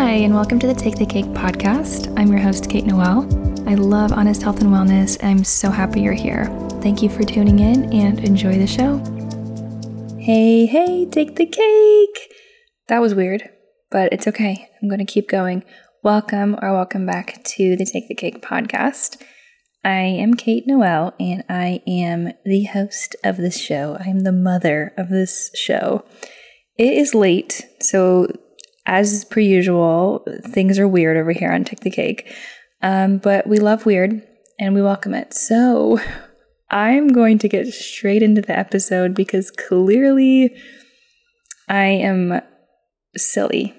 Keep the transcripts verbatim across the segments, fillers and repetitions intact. Hi, and welcome to the Take the Cake podcast. I'm your host, Kate Noel. I love honest health and wellness. I'm so happy you're here. Thank you for tuning in and enjoy the show. Hey, hey, take the cake. That was weird, but it's okay. I'm going to keep going. Welcome or welcome back to the Take the Cake podcast. I am Kate Noel, and I am the host of this show. I'm the mother of this show. It is late, so as per usual, things are weird over here on Take the Cake, um, but we love weird, and we welcome it. So I'm going to get straight into the episode because clearly I am silly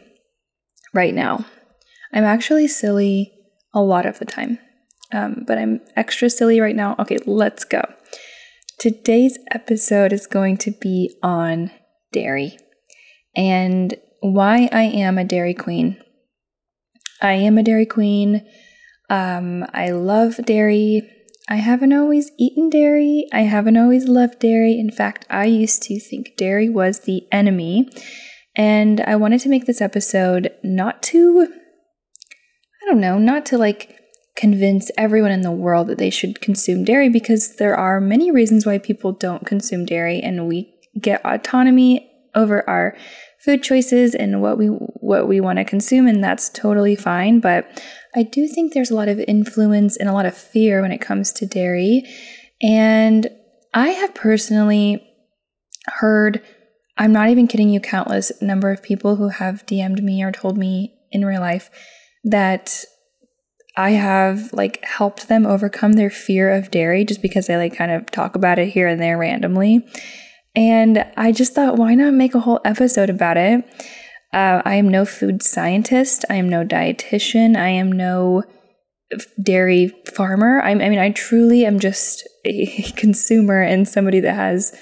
right now. I'm actually silly a lot of the time, um, but I'm extra silly right now. Okay, let's go. Today's episode is going to be on dairy and why I am a Dairy Queen. I am a Dairy Queen. Um, I love dairy. I haven't always eaten dairy. I haven't always loved dairy. In fact, I used to think dairy was the enemy. And I wanted to make this episode not to, I don't know, not to like convince everyone in the world that they should consume dairy, because there are many reasons why people don't consume dairy, and we get autonomy over our food choices and what we what we want to consume, and that's totally fine. But I do think there's a lot of influence and a lot of fear when it comes to dairy. And I have personally heard, I'm not even kidding you, countless number of people who have D M'd me or told me in real life that I have like helped them overcome their fear of dairy just because I like kind of talk about it here and there randomly. And I just thought, why not make a whole episode about it? Uh, I am no food scientist. I am no dietitian. I am no dairy farmer. I'm, I mean, I truly am just a consumer and somebody that has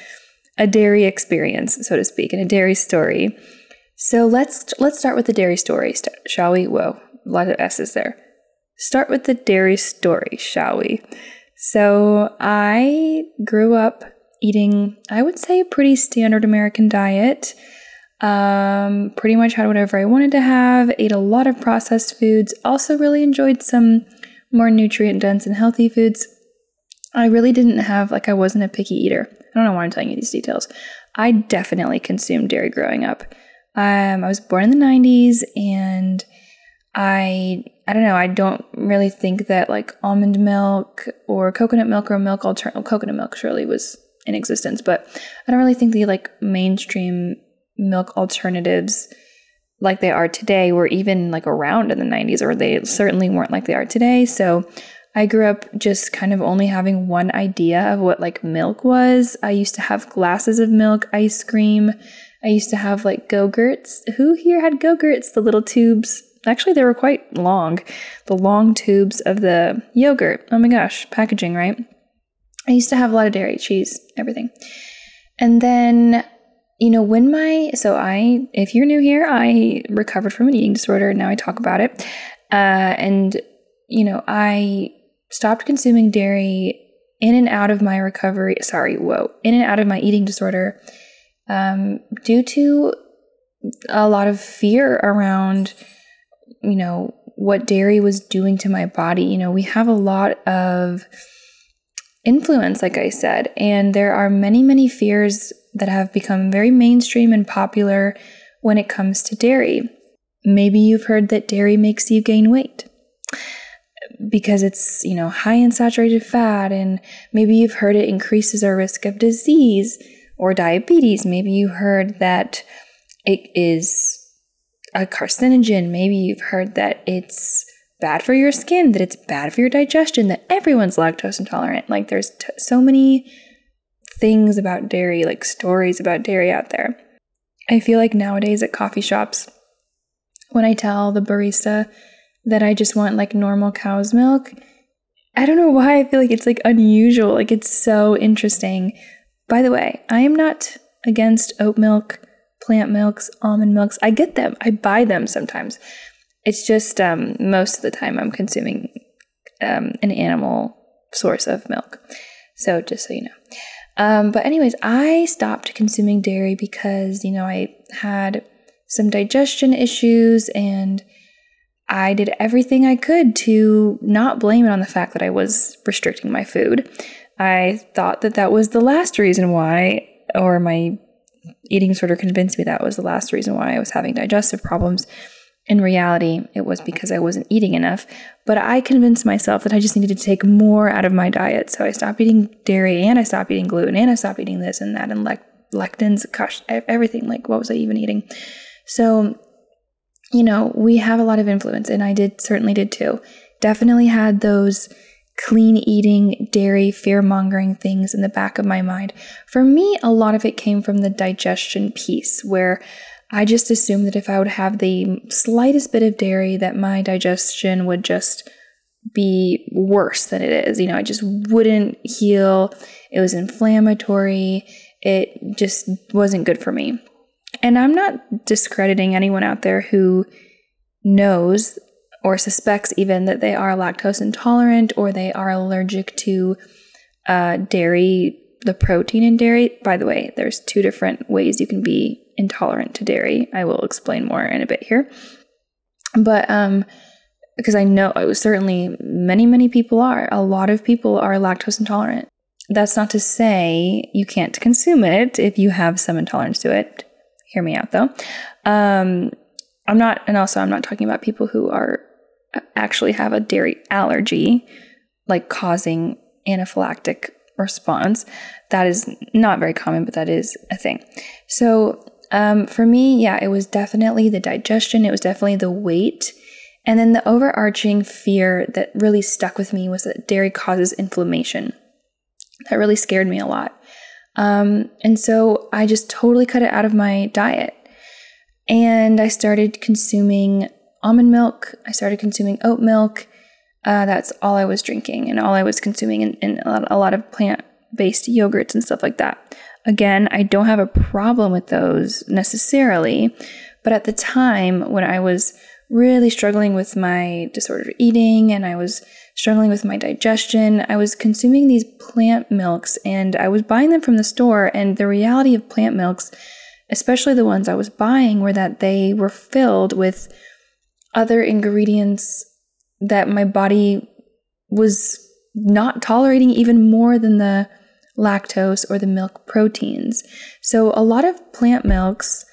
a dairy experience, so to speak, and a dairy story. So let's let's start with the dairy story, shall we? Whoa, a lot of S's there. Start with the dairy story, shall we? So I grew up eating, I would say, a pretty standard American diet. Um, pretty much had whatever I wanted to have, ate a lot of processed foods, also really enjoyed some more nutrient-dense and healthy foods. I really didn't have, like, I wasn't a picky eater. I don't know why I'm telling you these details. I definitely consumed dairy growing up. Um, I was born in the nineties, and I, I don't know, I don't really think that, like, almond milk or coconut milk or milk alternative, coconut milk surely was in existence, but I don't really think the like mainstream milk alternatives like they are today were even like around in the nineties, or they certainly weren't like they are today. So I grew up just kind of only having one idea of what like milk was. I used to have glasses of milk, ice cream. I used to have like Go-Gurts. Who here had Go-Gurts? The little tubes. Actually, they were quite long. The long tubes of the yogurt. Oh my gosh, packaging, right? I used to have a lot of dairy, cheese, everything. And then, you know, when my, so I, if you're new here, I recovered from an eating disorder, and now I talk about it. Uh, and, you know, I stopped consuming dairy in and out of my recovery, sorry, whoa, in and out of my eating disorder um, due to a lot of fear around, you know, what dairy was doing to my body. You know, we have a lot of influence, like I said, and there are many, many fears that have become very mainstream and popular when it comes to dairy. Maybe you've heard that dairy makes you gain weight because it's, you know, high in saturated fat, and maybe you've heard it increases our risk of disease or diabetes. Maybe you heard that it is a carcinogen. Maybe you've heard that it's bad for your skin, that it's bad for your digestion, that everyone's lactose intolerant. Like there's t- so many things about dairy, like stories about dairy out there. I feel like nowadays at coffee shops, when I tell the barista that I just want like normal cow's milk, I don't know why I feel like it's like unusual. Like it's so interesting. By the way, I am not against oat milk, plant milks, almond milks. I get them. I buy them sometimes. It's just um, most of the time I'm consuming um, an animal source of milk. So just so you know. Um, but anyways, I stopped consuming dairy because, you know, I had some digestion issues, and I did everything I could to not blame it on the fact that I was restricting my food. I thought that that was the last reason why, or my eating disorder convinced me that was the last reason why I was having digestive problems. In reality, it was because I wasn't eating enough, but I convinced myself that I just needed to take more out of my diet. So I stopped eating dairy, and I stopped eating gluten, and I stopped eating this and that and lect- lectins, gosh, everything. Like, what was I even eating? So, you know, we have a lot of influence, and I did certainly did too. Definitely had those clean eating, dairy, fear-mongering things in the back of my mind. For me, a lot of it came from the digestion piece, where I just assumed that if I would have the slightest bit of dairy, that my digestion would just be worse than it is. You know, I just wouldn't heal. It was inflammatory. It just wasn't good for me. And I'm not discrediting anyone out there who knows or suspects even that they are lactose intolerant, or they are allergic to uh, dairy, the protein in dairy. By the way, there's two different ways you can be intolerant to dairy. I will explain more in a bit here. But um, because I know it was certainly many, many people are. A lot of people are lactose intolerant. That's not to say you can't consume it if you have some intolerance to it. Hear me out though. Um, I'm not, and also I'm not talking about people who are actually have a dairy allergy, like causing anaphylactic response. That is not very common, but that is a thing. So um, for me, yeah, it was definitely the digestion. It was definitely the weight. And then the overarching fear that really stuck with me was that dairy causes inflammation. That really scared me a lot. Um, and so I just totally cut it out of my diet. And I started consuming almond milk. I started consuming oat milk. Uh, that's all I was drinking and all I was consuming, and, and a lot, a lot of plant-based yogurts and stuff like that. Again, I don't have a problem with those necessarily, but at the time when I was really struggling with my disordered eating and I was struggling with my digestion, I was consuming these plant milks and I was buying them from the store. And the reality of plant milks, especially the ones I was buying, were that they were filled with other ingredients that my body was not tolerating even more than the lactose or the milk proteins. So a lot of plant milks,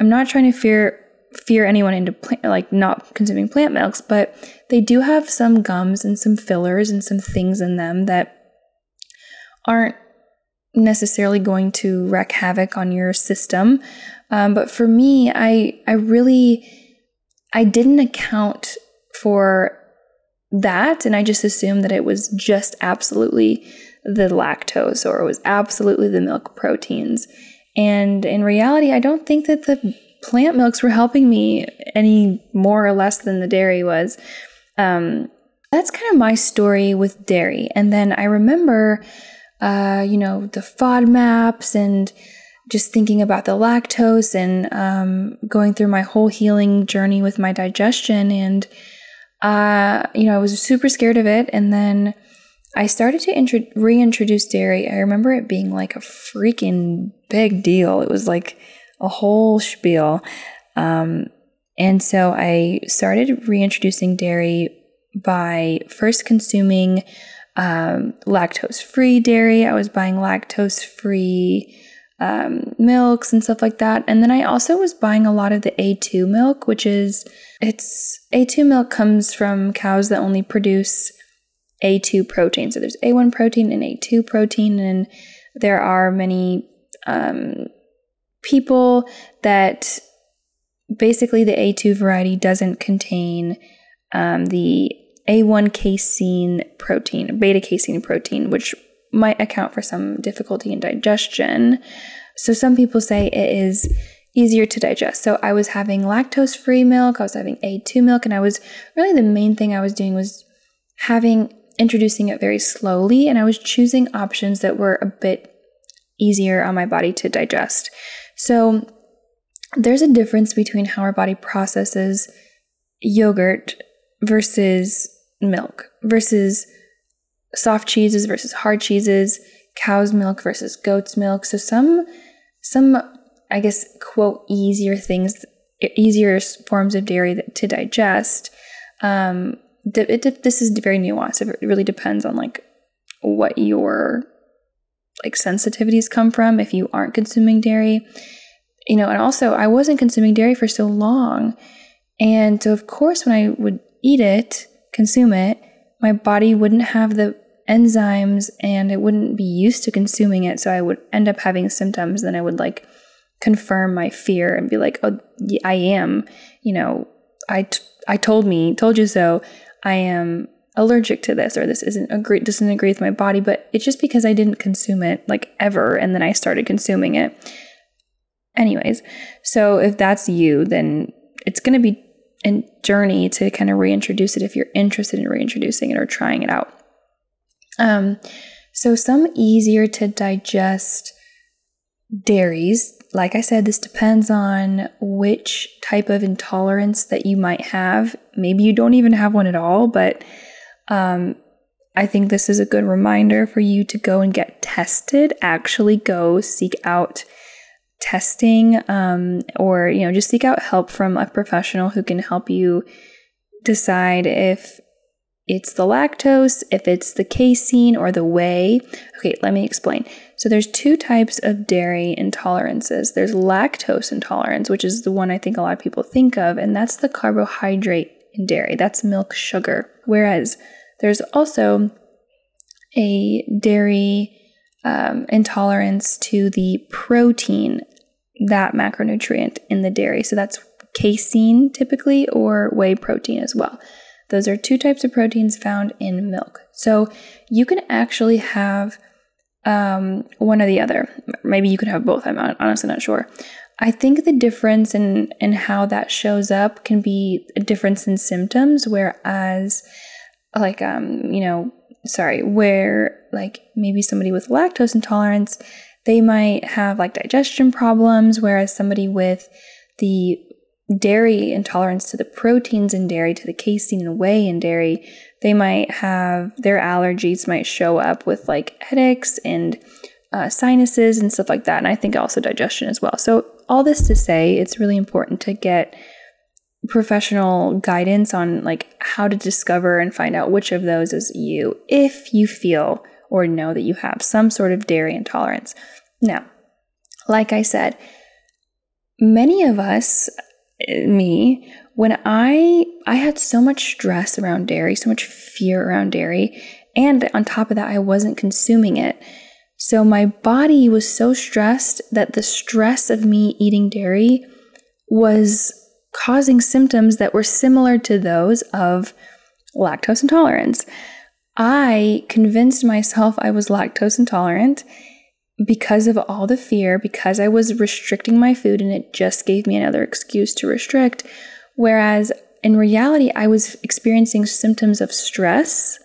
I'm not trying to fear fear anyone into plant, like not consuming plant milks, but they do have some gums and some fillers and some things in them that aren't necessarily going to wreak havoc on your system. Um, but for me, I I really, I didn't account for that, and I just assumed that it was just absolutely the lactose, or it was absolutely the milk proteins. And in reality, I don't think that the plant milks were helping me any more or less than the dairy was. Um, that's kind of my story with dairy. And then I remember, uh, you know, the FODMAPs and just thinking about the lactose, and um, going through my whole healing journey with my digestion. And Uh, you know, I was super scared of it. And then I started to intro- reintroduce dairy. I remember it being like a freaking big deal. It was like a whole spiel. Um, and so I started reintroducing dairy by first consuming um, lactose-free dairy. I was buying lactose-free um, milks and stuff like that. And then I also was buying a lot of the A two milk, which is, it's A two milk comes from cows that only produce A two protein. So there's A one protein and A two protein. And there are many, um, people that basically the A two variety doesn't contain, um, the A one casein protein, beta casein protein, which might account for some difficulty in digestion. So some people say it is easier to digest. So I was having lactose-free milk, I was having A two milk, and I was really, the main thing I was doing was having, introducing it very slowly, and I was choosing options that were a bit easier on my body to digest. So there's a difference between how our body processes yogurt versus milk versus soft cheeses versus hard cheeses, cow's milk versus goat's milk. So some, some, I guess, quote, easier things, easier forms of dairy to digest Um, it, it, this is very nuanced. It really depends on like what your like sensitivities come from if you aren't consuming dairy. You know, and also I wasn't consuming dairy for so long. And so of course when I would eat it, consume it, my body wouldn't have the enzymes and it wouldn't be used to consuming it. So I would end up having symptoms. Then I would like confirm my fear and be like, oh, I am, you know, I, t- I told me, told you so, I am allergic to this, or this isn't agree, doesn't agree with my body, but it's just because I didn't consume it like ever. And then I started consuming it anyways. So if that's you, then it's going to be a journey to kind of reintroduce it if you're interested in reintroducing it or trying it out. Um, so some easier to digest dairies. Like I said, this depends on which type of intolerance that you might have. Maybe you don't even have one at all, but um, I think this is a good reminder for you to go and get tested. Actually go seek out testing, um, or, you know, just seek out help from a professional who can help you decide if it's the lactose, if it's the casein or the whey. Okay, let me explain. So there's two types of dairy intolerances. There's lactose intolerance, which is the one I think a lot of people think of, and that's the carbohydrate in dairy. That's milk sugar. Whereas there's also a dairy um, intolerance to the protein, that macronutrient in the dairy. So that's casein typically, or whey protein as well. Those are two types of proteins found in milk. So you can actually have um, one or the other. Maybe you could have both. I'm honestly not sure. I think the difference in, in how that shows up can be a difference in symptoms, whereas like, um, you know, sorry, where like maybe somebody with lactose intolerance, they might have like digestion problems, whereas somebody with the dairy intolerance to the proteins in dairy, to the casein and whey in dairy, they might have, their allergies might show up with like headaches and uh, sinuses and stuff like that. And I think also digestion as well. So all this to say, it's really important to get professional guidance on like how to discover and find out which of those is you, if you feel or know that you have some sort of dairy intolerance. Now, like I said, many of us, me, when I, I had so much stress around dairy, so much fear around dairy. And on top of that, I wasn't consuming it. So my body was so stressed that the stress of me eating dairy was causing symptoms that were similar to those of lactose intolerance. I convinced myself I was lactose intolerant because of all the fear, because I was restricting my food and it just gave me another excuse to restrict. Whereas in reality, I was experiencing symptoms of stress,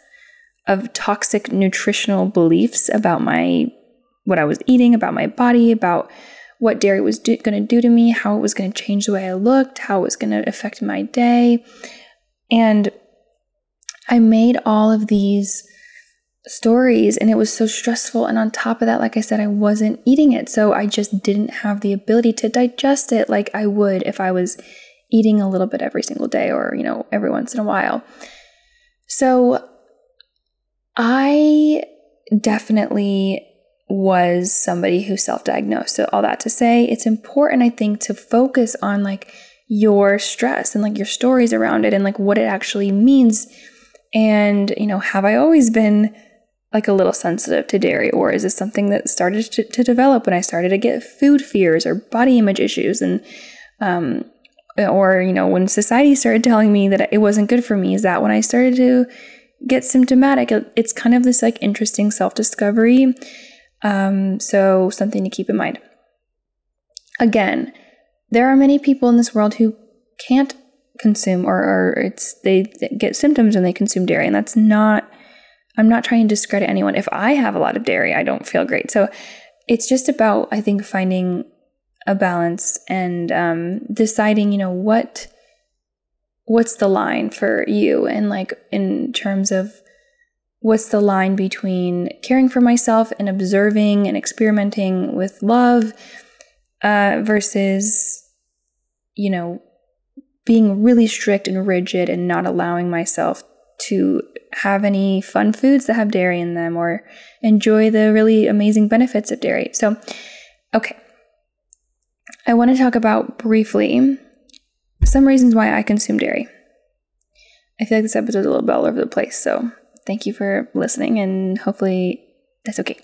of toxic nutritional beliefs about my, what I was eating, about my body, about what dairy was do, going to do to me, how it was going to change the way I looked, how it was going to affect my day. And I made all of these stories and it was so stressful. And on top of that, like I said, I wasn't eating it. So I just didn't have the ability to digest it like I would if I was eating a little bit every single day or, you know, every once in a while. So I definitely was somebody who self-diagnosed. So all that to say, it's important, I think, to focus on like your stress and like your stories around it and like what it actually means. And, you know, have I always been like a little sensitive to dairy, or is this something that started to, to develop when I started to get food fears or body image issues? And, um, or, you know, when society started telling me that it wasn't good for me, is that when I started to get symptomatic? It's kind of this like interesting self-discovery. Um, so something to keep in mind. Again, there are many people in this world who can't consume or, or it's, they get symptoms when they consume dairy, and that's not, I'm not trying to discredit anyone. If I have a lot of dairy, I don't feel great. So it's just about, I think, finding a balance and um, deciding, you know, what, what's the line for you, and like in terms of what's the line between caring for myself and observing and experimenting with love uh, versus, you know, being really strict and rigid and not allowing myself to have any fun foods that have dairy in them or enjoy the really amazing benefits of dairy. So, okay. I want to talk about briefly some reasons why I consume dairy. I feel like this episode is a little bit all over the place, so thank you for listening, and hopefully that's okay.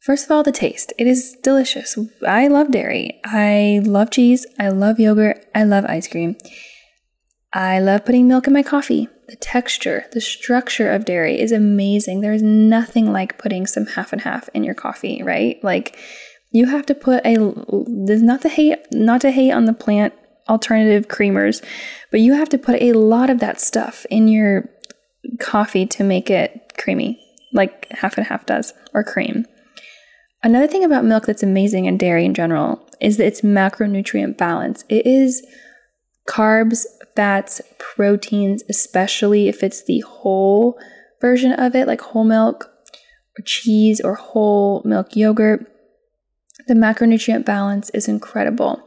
First of all, the taste. It is delicious. I love dairy. I love cheese. I love yogurt. I love ice cream. I love putting milk in my coffee. The texture, the structure of dairy is amazing. There's nothing like putting some half and half in your coffee, right? Like, you have to put a, there's not to hate, not to hate on the plant alternative creamers, but you have to put a lot of that stuff in your coffee to make it creamy, like half and half does, or cream. Another thing about milk that's amazing, and dairy in general, is its macronutrient balance. It is carbs, fats, proteins, especially if it's the whole version of it, like whole milk or cheese or whole milk yogurt. The macronutrient balance is incredible.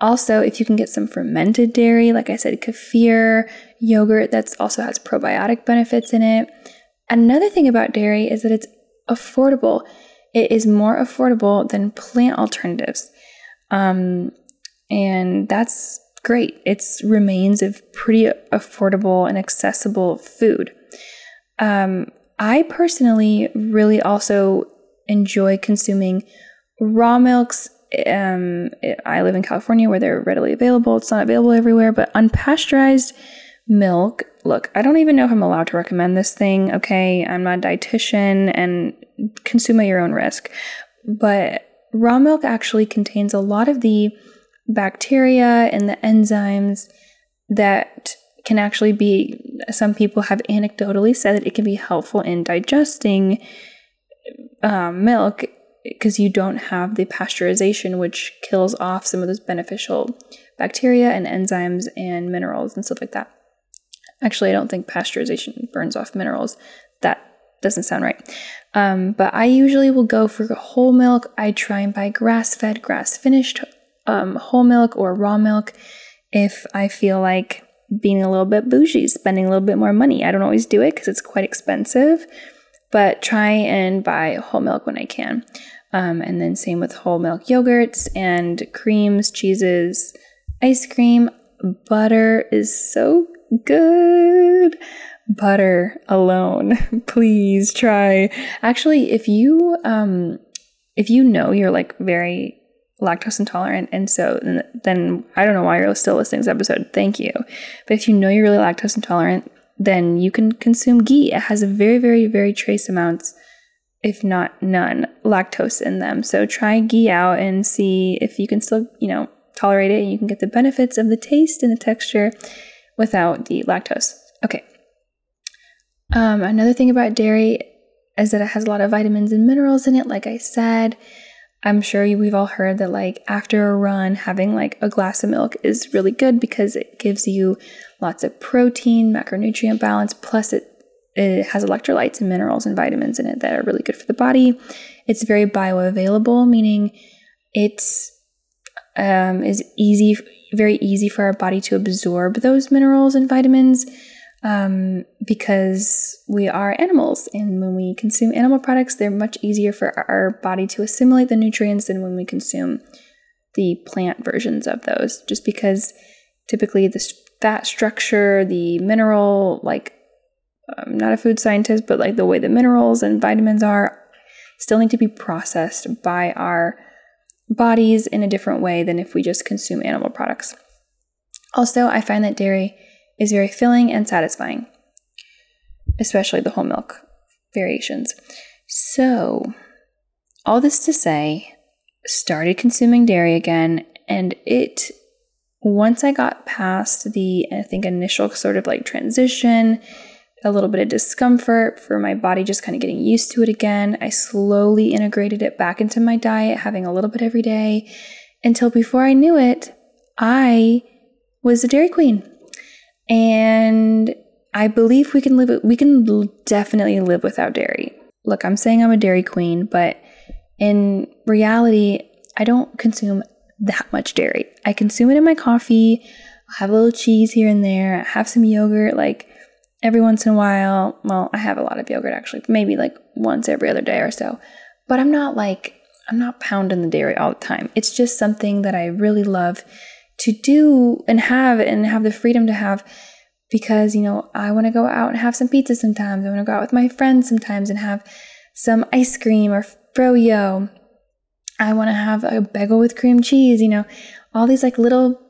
Also, if you can get some fermented dairy, like I said, kefir, yogurt, that also has probiotic benefits in it. Another thing about dairy is that it's affordable. It is more affordable than plant alternatives. Um, and that's great. It remains a pretty affordable and accessible food. Um, I personally really also enjoy consuming raw milks. Um, I live in California where they're readily available. It's not available everywhere, but unpasteurized milk. Look, I don't even know if I'm allowed to recommend this thing. Okay, I'm not a dietitian, and consume at your own risk. But raw milk actually contains a lot of the bacteria and the enzymes that can actually be, some people have anecdotally said that it can be helpful in digesting uh, milk, because you don't have the pasteurization, which kills off some of those beneficial bacteria and enzymes and minerals and stuff like that. Actually, I don't think pasteurization burns off minerals. That doesn't sound right. Um, but I usually will go for whole milk. I try and buy grass-fed, grass-finished um, whole milk or raw milk if I feel like being a little bit bougie, spending a little bit more money. I don't always do it because it's quite expensive, but try and buy whole milk when I can. Um, and then same with whole milk yogurts and creams, cheeses, ice cream. Butter is so good. Butter alone. Please try. Actually, if you um, if you know you're like very lactose intolerant, and so then I don't know why you're still listening to this episode. Thank you. But if you know you're really lactose intolerant, then you can consume ghee. It has a very, very, very trace amounts, if not none, lactose in them. So try ghee out and see if you can still, you know, tolerate it, and you can get the benefits of the taste and the texture without the lactose. Okay. Um, another thing about dairy is that it has a lot of vitamins and minerals in it. Like I said, I'm sure we've all heard that, like, after a run, having like a glass of milk is really good because it gives you lots of protein, macronutrient balance, plus it, it has electrolytes and minerals and vitamins in it that are really good for the body. It's very bioavailable, meaning it's um, is easy, very easy for our body to absorb those minerals and vitamins. Um, because we are animals, and when we consume animal products, they're much easier for our body to assimilate the nutrients than when we consume the plant versions of those, just because typically the fat structure, the mineral, like, I'm not a food scientist, but like the way the minerals and vitamins are still need to be processed by our bodies in a different way than if we just consume animal products. Also, I find that dairy is very filling and satisfying, especially the whole milk variations. So, all this to say, started consuming dairy again, and it, once I got past the, I think, initial sort of like transition, a little bit of discomfort for my body just kind of getting used to it again, I slowly integrated it back into my diet, having a little bit every day, until before I knew it, I was a Dairy Queen. And I believe we can live, we can definitely live without dairy. Look, I'm saying I'm a Dairy Queen, but in reality, I don't consume that much dairy. I consume it in my coffee. I'll have a little cheese here and there. I have some yogurt like every once in a while. Well, I have a lot of yogurt actually, maybe like once every other day or so. But I'm not like, I'm not pounding the dairy all the time. It's just something that I really love to do and have and have the freedom to have because, you know, I want to go out and have some pizza sometimes. I want to go out with my friends sometimes and have some ice cream or froyo. I want to have a bagel with cream cheese, you know, all these like little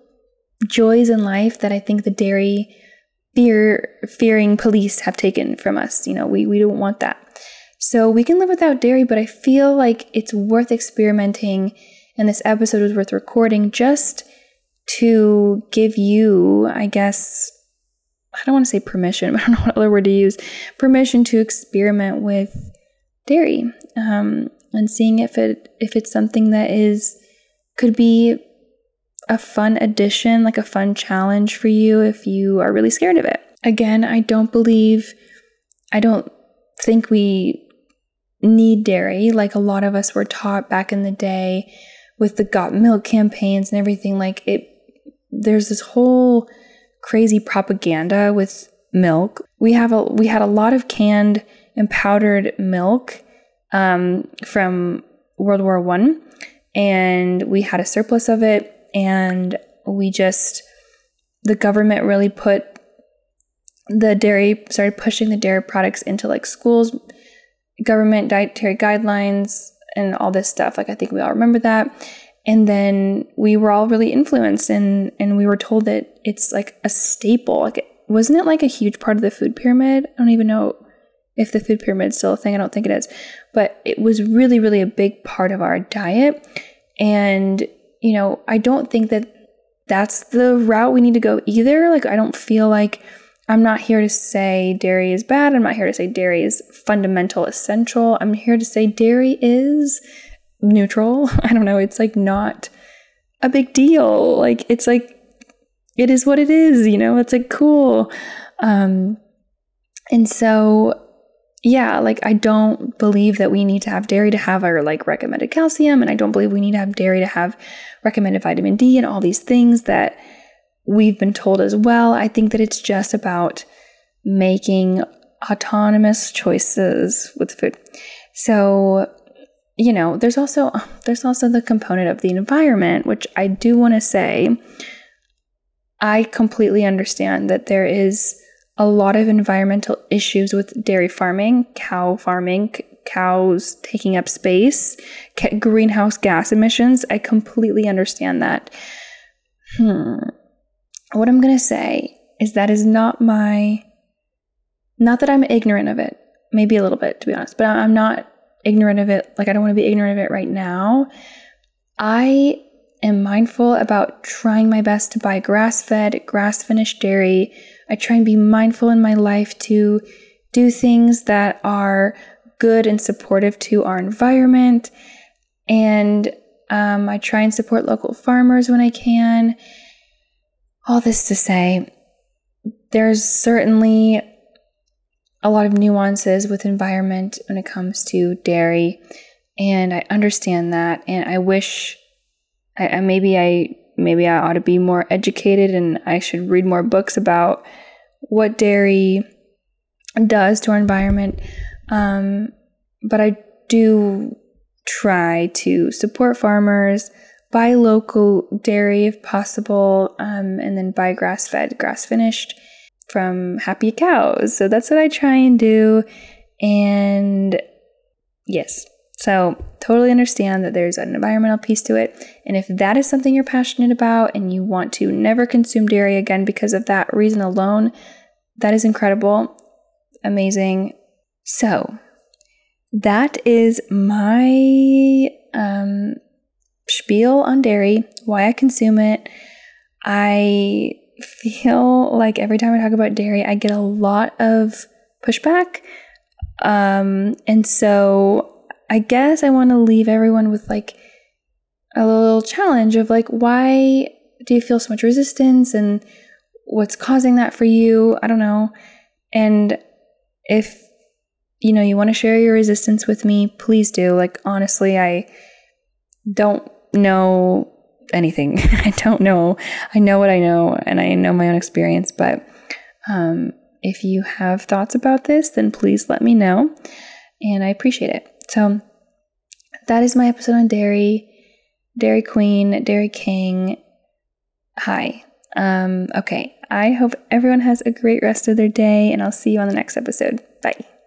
joys in life that I think the dairy fear fearing police have taken from us. You know, we, we don't want that. So we can live without dairy, but I feel like it's worth experimenting. And this episode was worth recording just to give you, I guess, I don't want to say permission, but I don't know what other word to use, permission to experiment with dairy. Um, and seeing if it if it's something that is could be a fun addition, like a fun challenge for you if you are really scared of it. Again, I don't believe, I don't think we need dairy like a lot of us were taught back in the day with the Got Milk campaigns and everything. Like it, there's this whole crazy propaganda with milk. We have a we had a lot of canned and powdered milk Um, from World War One, and we had a surplus of it, and we just, the government really put the dairy, started pushing the dairy products into like schools, government dietary guidelines, and all this stuff. Like I think we all remember that. And then we were all really influenced, and and we were told that it's like a staple. Like wasn't it like a huge part of the food pyramid? I don't even know if the food pyramid is still a thing. I don't think it is. But it was really, really a big part of our diet. And, you know, I don't think that that's the route we need to go either. Like, I don't feel like, I'm not here to say dairy is bad. I'm not here to say dairy is fundamental, essential. I'm here to say dairy is neutral. I don't know. It's like not a big deal. Like, it's like, it is what it is, you know, it's like cool. Um, and so, yeah, like I don't believe that we need to have dairy to have our like recommended calcium, and I don't believe we need to have dairy to have recommended vitamin D and all these things that we've been told as well. I think that it's just about making autonomous choices with food. So, you know, there's also there's also the component of the environment, which I do want to say I completely understand that there is a lot of environmental issues with dairy farming, cow farming, c- cows taking up space, c- greenhouse gas emissions. I completely understand that. Hmm. What I'm going to say is that is not my, not that I'm ignorant of it, maybe a little bit to be honest, but I'm not ignorant of it. Like I don't want to be ignorant of it right now. I am mindful about trying my best to buy grass-fed, grass-finished dairy. I try and be mindful in my life to do things that are good and supportive to our environment. And um, I try and support local farmers when I can. All this to say, there's certainly a lot of nuances with environment when it comes to dairy. And I understand that. And I wish I, I maybe I... Maybe I ought to be more educated and I should read more books about what dairy does to our environment. Um, but I do try to support farmers, buy local dairy if possible, um, and then buy grass-fed, grass-finished from Happy Cows. So that's what I try and do. And yes. So totally understand that there's an environmental piece to it. And if that is something you're passionate about and you want to never consume dairy again because of that reason alone, that is incredible, amazing. So that is my um, spiel on dairy, why I consume it. I feel like every time I talk about dairy, I get a lot of pushback. Um, and so I guess I want to leave everyone with like a little challenge of like, why do you feel so much resistance and what's causing that for you? I don't know. And if, you know, you want to share your resistance with me, please do. Like, honestly, I don't know anything. I don't know. I know what I know, and I know my own experience, but um, if you have thoughts about this, then please let me know, and I appreciate it. So that is my episode on dairy, Dairy Queen, Dairy King. Hi. Um, okay. I hope everyone has a great rest of their day, and I'll see you on the next episode. Bye.